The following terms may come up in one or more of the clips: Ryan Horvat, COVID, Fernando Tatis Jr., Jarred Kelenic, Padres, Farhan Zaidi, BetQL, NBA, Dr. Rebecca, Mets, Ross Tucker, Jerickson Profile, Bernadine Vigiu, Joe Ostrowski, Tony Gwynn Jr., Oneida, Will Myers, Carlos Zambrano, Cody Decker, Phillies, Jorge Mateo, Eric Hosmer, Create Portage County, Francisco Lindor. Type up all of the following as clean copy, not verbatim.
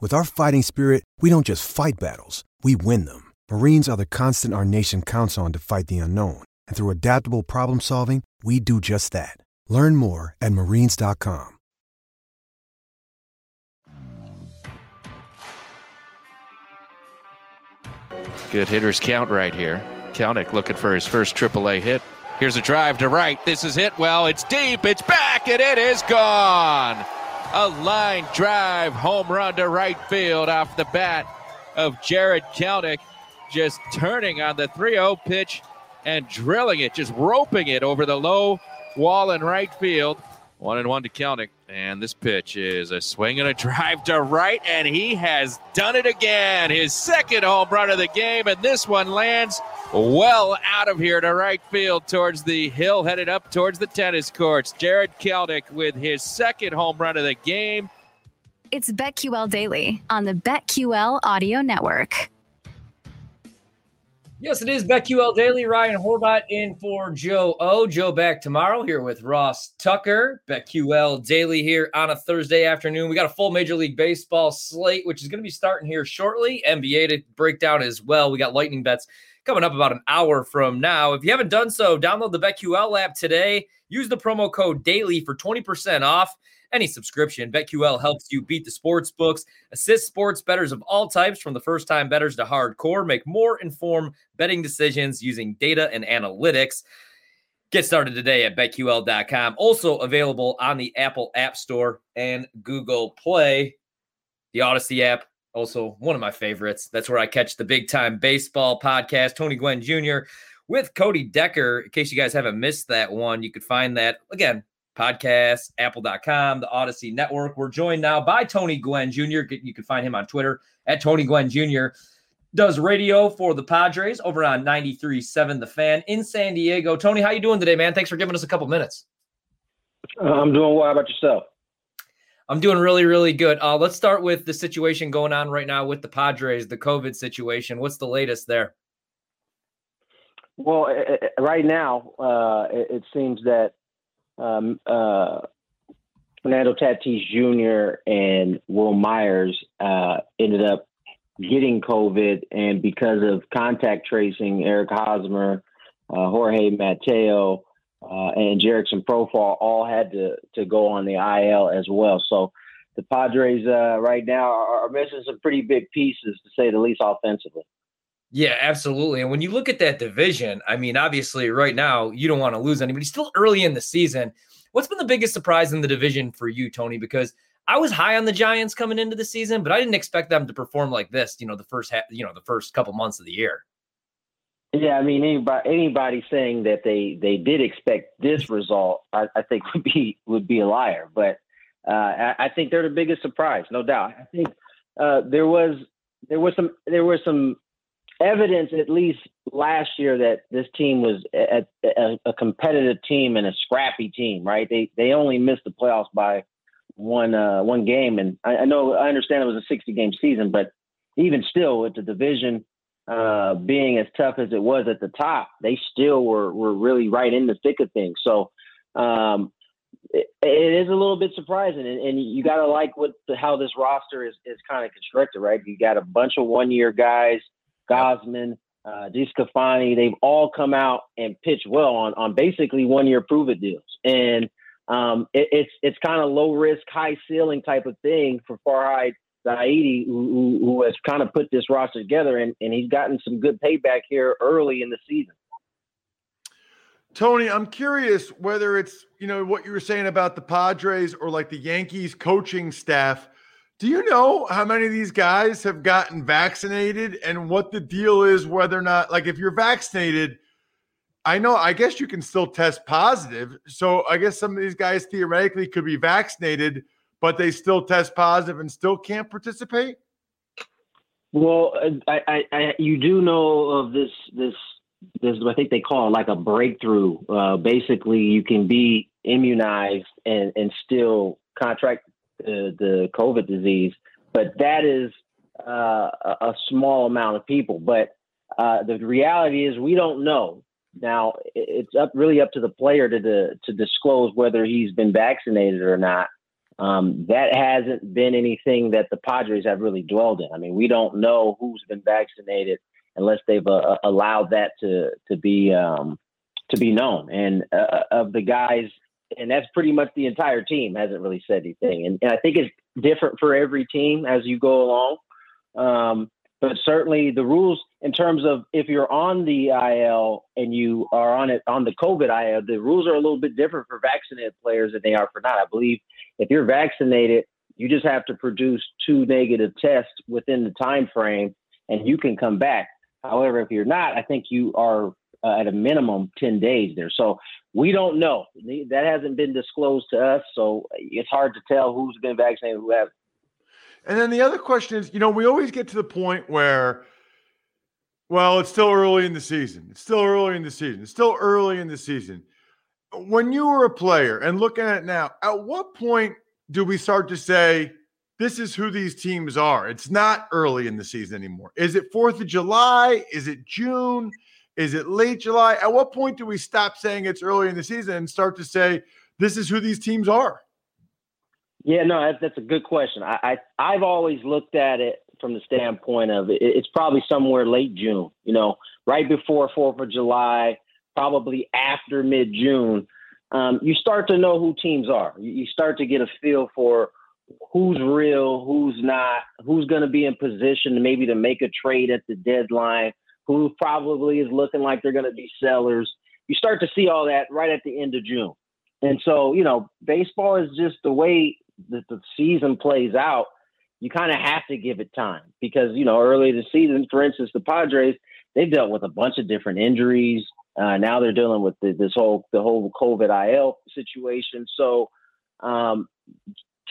With our fighting spirit, we don't just fight battles, we win them. Marines are the constant our nation counts on to fight the unknown. And through adaptable problem solving, we do just that. Learn more at marines.com. Good hitters count right here. Kelenic looking for his first AAA hit. Here's a drive to right. This is hit well. It's deep. It's back, and it is gone. A line drive home run to right field off the bat of Jarred Kelenic, just turning on the 3-0 pitch and drilling it, just roping it over the low wall in right field. 1-1 to Kelenic, and this pitch is a swing and a drive to right, and he has done it again. His second home run of the game, and this one lands well out of here to right field towards the hill, headed up towards the tennis courts. Jarred Kelenic with his second home run of the game. It's BetQL Daily on the BetQL Audio Network. Yes, it is BetQL Daily. Ryan Horvat in for Joe O. Joe back tomorrow here with Ross Tucker. BetQL Daily here on a Thursday afternoon. We got a full Major League Baseball slate, which is going to be starting here shortly. NBA to break down as well. We got lightning bets coming up about an hour from now. If you haven't done so, download the BetQL app today. Use the promo code DAILY for 20% off any subscription. BetQL helps you beat the sports books, assist sports bettors of all types, from the first-time bettors to hardcore. Make more informed betting decisions using data and analytics. Get started today at BetQL.com. Also available on the Apple App Store and Google Play. The Odyssey app, also one of my favorites. That's where I catch the Big Time Baseball podcast. Tony Gwynn Jr. with Cody Decker. In case you guys haven't missed that one, you could find that, again, podcast, apple.com, the Odyssey Network. We're joined now by Tony Gwynn Jr. You can find him on Twitter at Tony Gwynn Jr. Does radio for the Padres over on 93.7 The Fan in San Diego. Tony, how you doing today, man? Thanks for giving us a couple minutes. I'm doing well. How about yourself? I'm doing really, really good. Let's start with the situation going on right now with the Padres, the COVID situation. What's the latest there? Well, right now, it seems that Fernando Tatis Jr. and Will Myers ended up getting COVID, and because of contact tracing, Eric Hosmer, Jorge Mateo, and Jerickson Profile all had to go on the IL as well. So the Padres right now are missing some pretty big pieces, to say the least, offensively. Yeah, absolutely. And when you look at that division, I mean, obviously right now you don't want to lose anybody. It's still early in the season. What's been the biggest surprise in the division for you, Tony? Because I was high on the Giants coming into the season, but I didn't expect them to perform like this, the first couple months of the year. Yeah, I mean, anybody saying that they did expect this result, I think would be a liar. But I think they're the biggest surprise, no doubt. I think there was some evidence, at least last year, that this team was a competitive team and a scrappy team, right? They only missed the playoffs by one game, and I understand it was a 60-game season, but even still, with the division being as tough as it was at the top, they still were really right in the thick of things. So it is a little bit surprising, and you got to like how this roster is kind of constructed, right? You got a bunch of one-year guys. Gosman, DiScafani, they've all come out and pitched well on basically one-year prove-it deals. And it's kind of low-risk, high-ceiling type of thing for Farhan Zaidi, who has kind of put this roster together, and he's gotten some good payback here early in the season. Tony, I'm curious whether it's, you know, what you were saying about the Padres or like the Yankees coaching staff. Do you know how many of these guys have gotten vaccinated and what the deal is, whether or not, like, if you're vaccinated, I guess you can still test positive. So I guess some of these guys theoretically could be vaccinated, but they still test positive and still can't participate? Well, you do know of this, I think they call it like a breakthrough. Basically, you can be immunized and still contract the COVID disease, but that is a small amount of people. But the reality is we don't know. Now, it's really up to the player to disclose whether he's been vaccinated or not. That hasn't been anything that the Padres have really dwelled in. I mean, we don't know who's been vaccinated unless they've allowed that to be known. And of the guys, and that's pretty much the entire team hasn't really said anything. And I think it's different for every team as you go along. But certainly the rules in terms of if you're on the IL and you are on the COVID IL, the rules are a little bit different for vaccinated players than they are for not. I believe if you're vaccinated, you just have to produce 2 negative tests within the time frame and you can come back. However, if you're not, I think you are at a minimum 10 days there. So we don't know. That hasn't been disclosed to us. So it's hard to tell who's been vaccinated, who hasn't. And then the other question is, you know, we always get to the point where, well, it's still early in the season. When you were a player and looking at it now, at what point do we start to say, this is who these teams are? It's not early in the season anymore. Is it 4th of July? Is it June? Is it late July? At what point do we stop saying it's early in the season and start to say, this is who these teams are? Yeah, no, that's a good question. I've always looked at it from the standpoint of it's probably somewhere late June, you know, right before 4th of July, probably after mid-June. You start to know who teams are. You start to get a feel for who's real, who's not, who's going to be in position maybe to make a trade at the deadline, who probably is looking like they're going to be sellers. You start to see all that right at the end of June. And so, you know, baseball is just the way that the season plays out. You kind of have to give it time because, you know, early in the season, for instance, the Padres, they've dealt with a bunch of different injuries. Now they're dealing with the whole COVID IL situation. So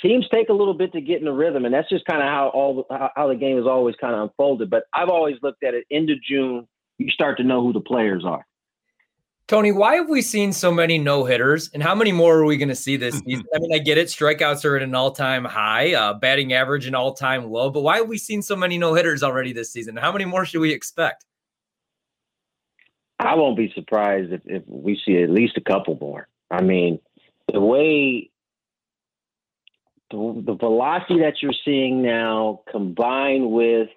teams take a little bit to get in the rhythm, and that's just kind of how the game is always kind of unfolded. But I've always looked at it end of June, you start to know who the players are. Tony, why have we seen so many no-hitters, and how many more are we going to see this season? I mean, I get it. Strikeouts are at an all-time high, batting average an all-time low, but why have we seen so many no-hitters already this season? How many more should we expect? I won't be surprised if we see at least a couple more. I mean, the way the velocity that you're seeing now combined with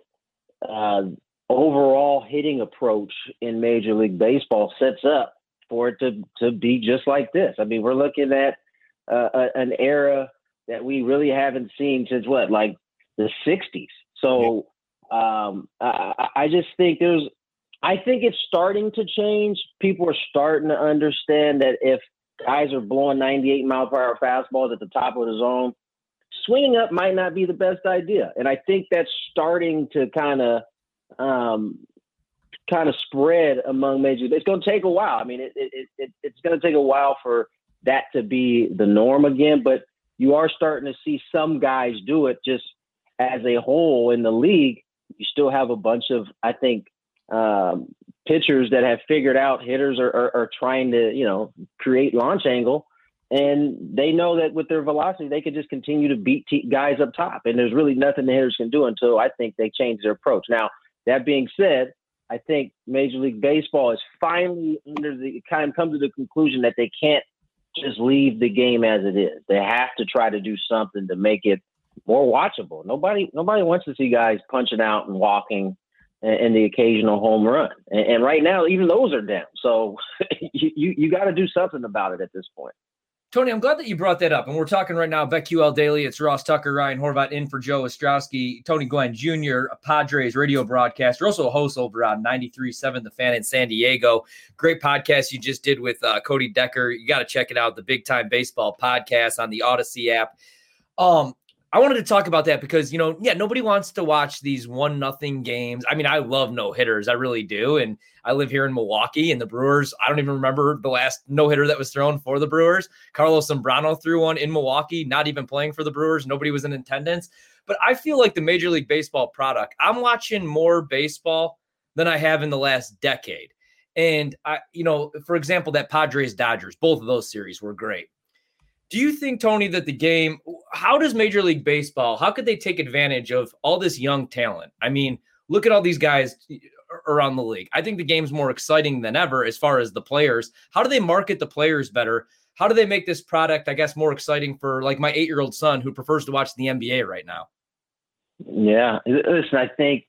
overall hitting approach in Major League Baseball sets up for it to be just like this. I mean, we're looking at an era that we really haven't seen since like the 60s. So I just think I think it's starting to change. People are starting to understand that if guys are blowing 98 mile per hour fastballs at the top of the zone, swinging up might not be the best idea. And I think that's starting to kind of spread among major. It's going to take a while. I mean, it's going to take a while for that to be the norm again, but you are starting to see some guys do it. Just as a whole in the league, you still have a bunch of, I think, pitchers that have figured out hitters are trying to, you know, create launch angle, and they know that with their velocity, they could just continue to beat guys up top. And there's really nothing the hitters can do until I think they change their approach. Now, that being said, I think Major League Baseball is finally come to the conclusion that they can't just leave the game as it is. They have to try to do something to make it more watchable. Nobody wants to see guys punching out and walking and the occasional home run. And right now, even those are down. So you got to do something about it at this point. Tony, I'm glad that you brought that up. And we're talking right now, BetQL Daily. It's Ross Tucker, Ryan Horvat in for Joe Ostrowski, Tony Gwynn Jr., a Padres radio broadcaster, also a host over on 93.7 The Fan in San Diego. Great podcast you just did with Cody Decker. You got to check it out, the Big Time Baseball podcast on the Odyssey app. I wanted to talk about that because, nobody wants to watch these 1-0 games. I mean, I love no-hitters. I really do. And I live here in Milwaukee, and the Brewers, I don't even remember the last no-hitter that was thrown for the Brewers. Carlos Zambrano threw one in Milwaukee, not even playing for the Brewers. Nobody was in attendance. But I feel like the Major League Baseball product, I'm watching more baseball than I have in the last decade. And, for example, that Padres-Dodgers, both of those series were great. Do you think, Tony, that the game, how does Major League Baseball, how could they take advantage of all this young talent? I mean, look at all these guys around the league. I think the game's more exciting than ever as far as the players. How do they market the players better? How do they make this product, I guess, more exciting for like my 8-year-old son who prefers to watch the NBA right now? Yeah, listen, I think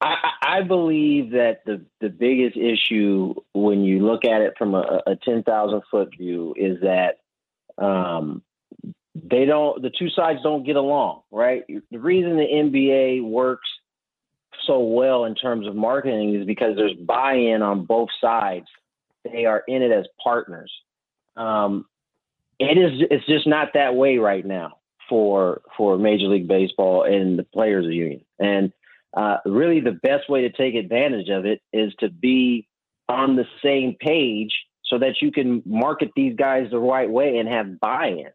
I believe that the biggest issue when you look at it from a 10,000-foot view is that the two sides don't get along, right? The reason the NBA works so well in terms of marketing is because there's buy-in on both sides. They are in it as partners. It's just not that way right now for Major League Baseball and the Players Union. And really the best way to take advantage of it is to be on the same page so that you can market these guys the right way and have buy-in.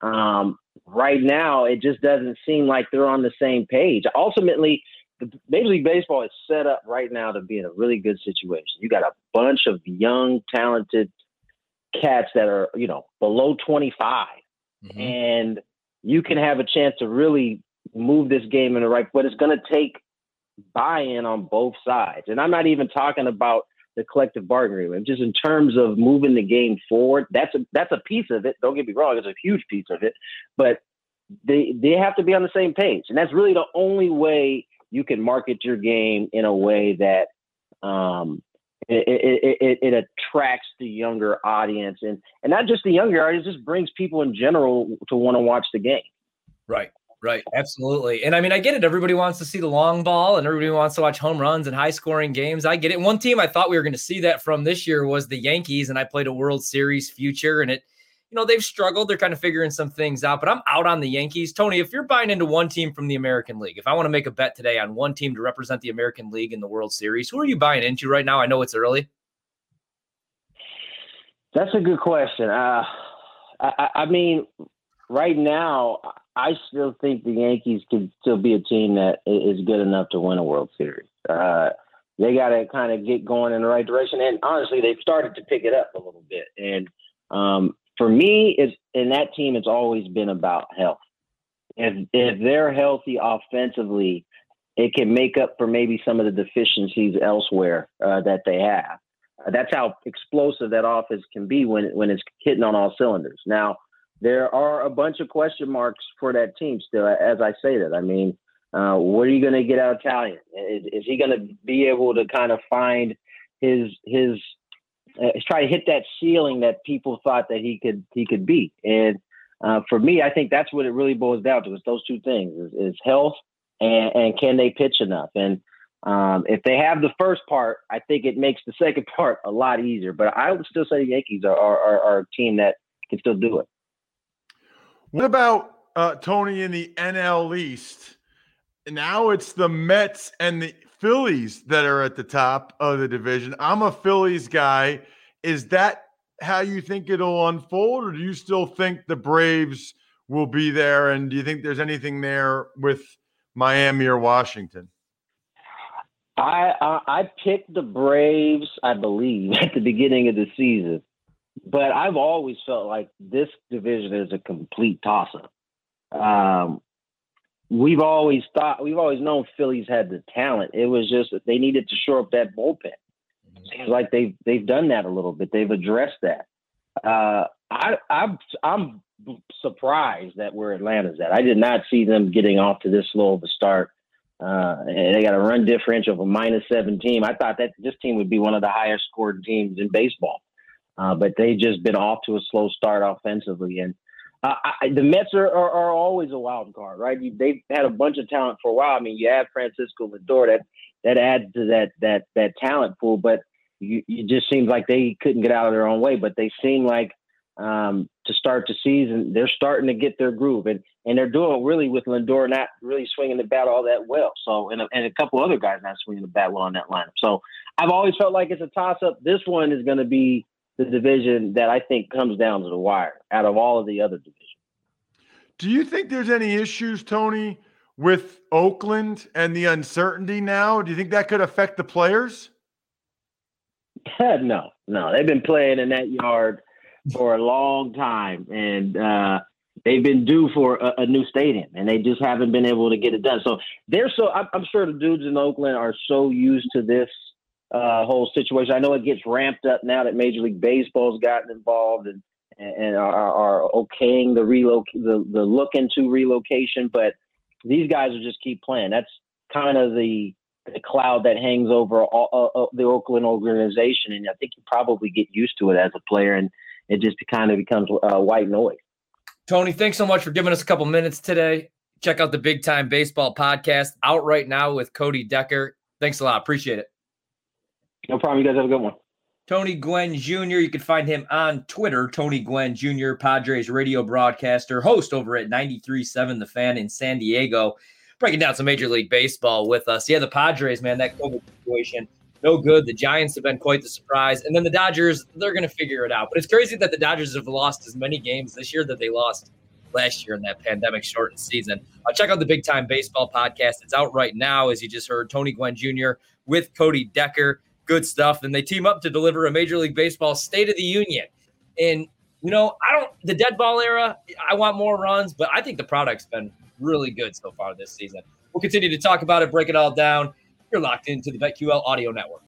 Right now, it just doesn't seem like they're on the same page. Ultimately, the Major League Baseball is set up right now to be in a really good situation. You got a bunch of young, talented cats that are, below 25. Mm-hmm. And you can have a chance to really move this game in the right, but it's going to take buy-in on both sides. And I'm not even talking about the collective bargaining agreement, just in terms of moving the game forward. That's a piece of it. Don't get me wrong. It's a huge piece of it, but they have to be on the same page. And that's really the only way you can market your game in a way that it attracts the younger audience and not just the younger audience, just brings people in general to want to watch the game. Right. Right. Absolutely. And I mean, I get it. Everybody wants to see the long ball and everybody wants to watch home runs and high scoring games. I get it. One team I thought we were going to see that from this year was the Yankees. And I played a World Series future and it, they've struggled. They're kind of figuring some things out, but I'm out on the Yankees. Tony, if you're buying into one team from the American League, if I want to make a bet today on one team to represent the American League in the World Series, who are you buying into right now? I know it's early. That's a good question. I mean, right now, I still think the Yankees can still be a team that is good enough to win a World Series. They got to kind of get going in the right direction. And honestly, they've started to pick it up a little bit. And for me, that team, it's always been about health. If they're healthy offensively, it can make up for maybe some of the deficiencies elsewhere that they have. That's how explosive that offense can be when it's hitting on all cylinders. Now, there are a bunch of question marks for that team still, as I say that. I mean, what are you going to get out of Italian? Is he going to be able to kind of find his try to hit that ceiling that people thought that he could be? And for me, I think that's what it really boils down to, is those two things, is health and can they pitch enough? And if they have the first part, I think it makes the second part a lot easier. But I would still say the Yankees are a team that can still do it. What about, Tony, in the NL East? Now it's the Mets and the Phillies that are at the top of the division. I'm a Phillies guy. Is that how you think it'll unfold, or do you still think the Braves will be there, and do you think there's anything there with Miami or Washington? I picked the Braves, I believe, at the beginning of the season. But I've always felt like this division is a complete toss-up. We've always known Phillies had the talent. It was just that they needed to shore up that bullpen. Seems like they've done that a little bit. They've addressed that. I'm surprised that where Atlanta's at. I did not see them getting off to this slow of a start. And they got a run differential of a -17. I thought that this team would be one of the higher scored teams in baseball. But they've just been off to a slow start offensively. And the Mets are always a wild card, right? They've had a bunch of talent for a while. I mean, you add Francisco Lindor, that adds to that talent pool. But it just seems like they couldn't get out of their own way. But they seem like to start the season, they're starting to get their groove. And they're doing really with Lindor not really swinging the bat all that well. So and a couple other guys not swinging the bat well on that lineup. So I've always felt like it's a toss-up. This one is going to be the division that I think comes down to the wire out of all of the other divisions. Do you think there's any issues, Tony, with Oakland and the uncertainty now? Do you think that could affect the players? No. They've been playing in that yard for a long time, and they've been due for a new stadium, and they just haven't been able to get it done. So I'm sure the dudes in Oakland are so used to this whole situation. I know it gets ramped up now that Major League Baseball's gotten involved and are okaying the look into relocation, but these guys will just keep playing. That's kind of the cloud that hangs over all, the Oakland organization, and I think you probably get used to it as a player, and it just kind of becomes white noise. Tony, thanks so much for giving us a couple minutes today. Check out the Big Time Baseball podcast out right now with Cody Decker. Thanks a lot. Appreciate it. No problem. You guys have a good one. Tony Gwynn Jr. You can find him on Twitter, Tony Gwynn Jr., Padres radio broadcaster, host over at 93.7 The Fan in San Diego, breaking down some Major League Baseball with us. Yeah, the Padres, man, that COVID situation, no good. The Giants have been quite the surprise. And then the Dodgers, they're going to figure it out. But it's crazy that the Dodgers have lost as many games this year that they lost last year in that pandemic-shortened season. Check out the Big Time Baseball podcast. It's out right now, as you just heard, Tony Gwynn Jr. with Cody Decker. Good stuff. And they team up to deliver a Major League Baseball State of the Union. And, you know, the dead ball era, I want more runs, but I think the product's been really good so far this season. We'll continue to talk about it, break it all down. You're locked into the BetQL Audio Network.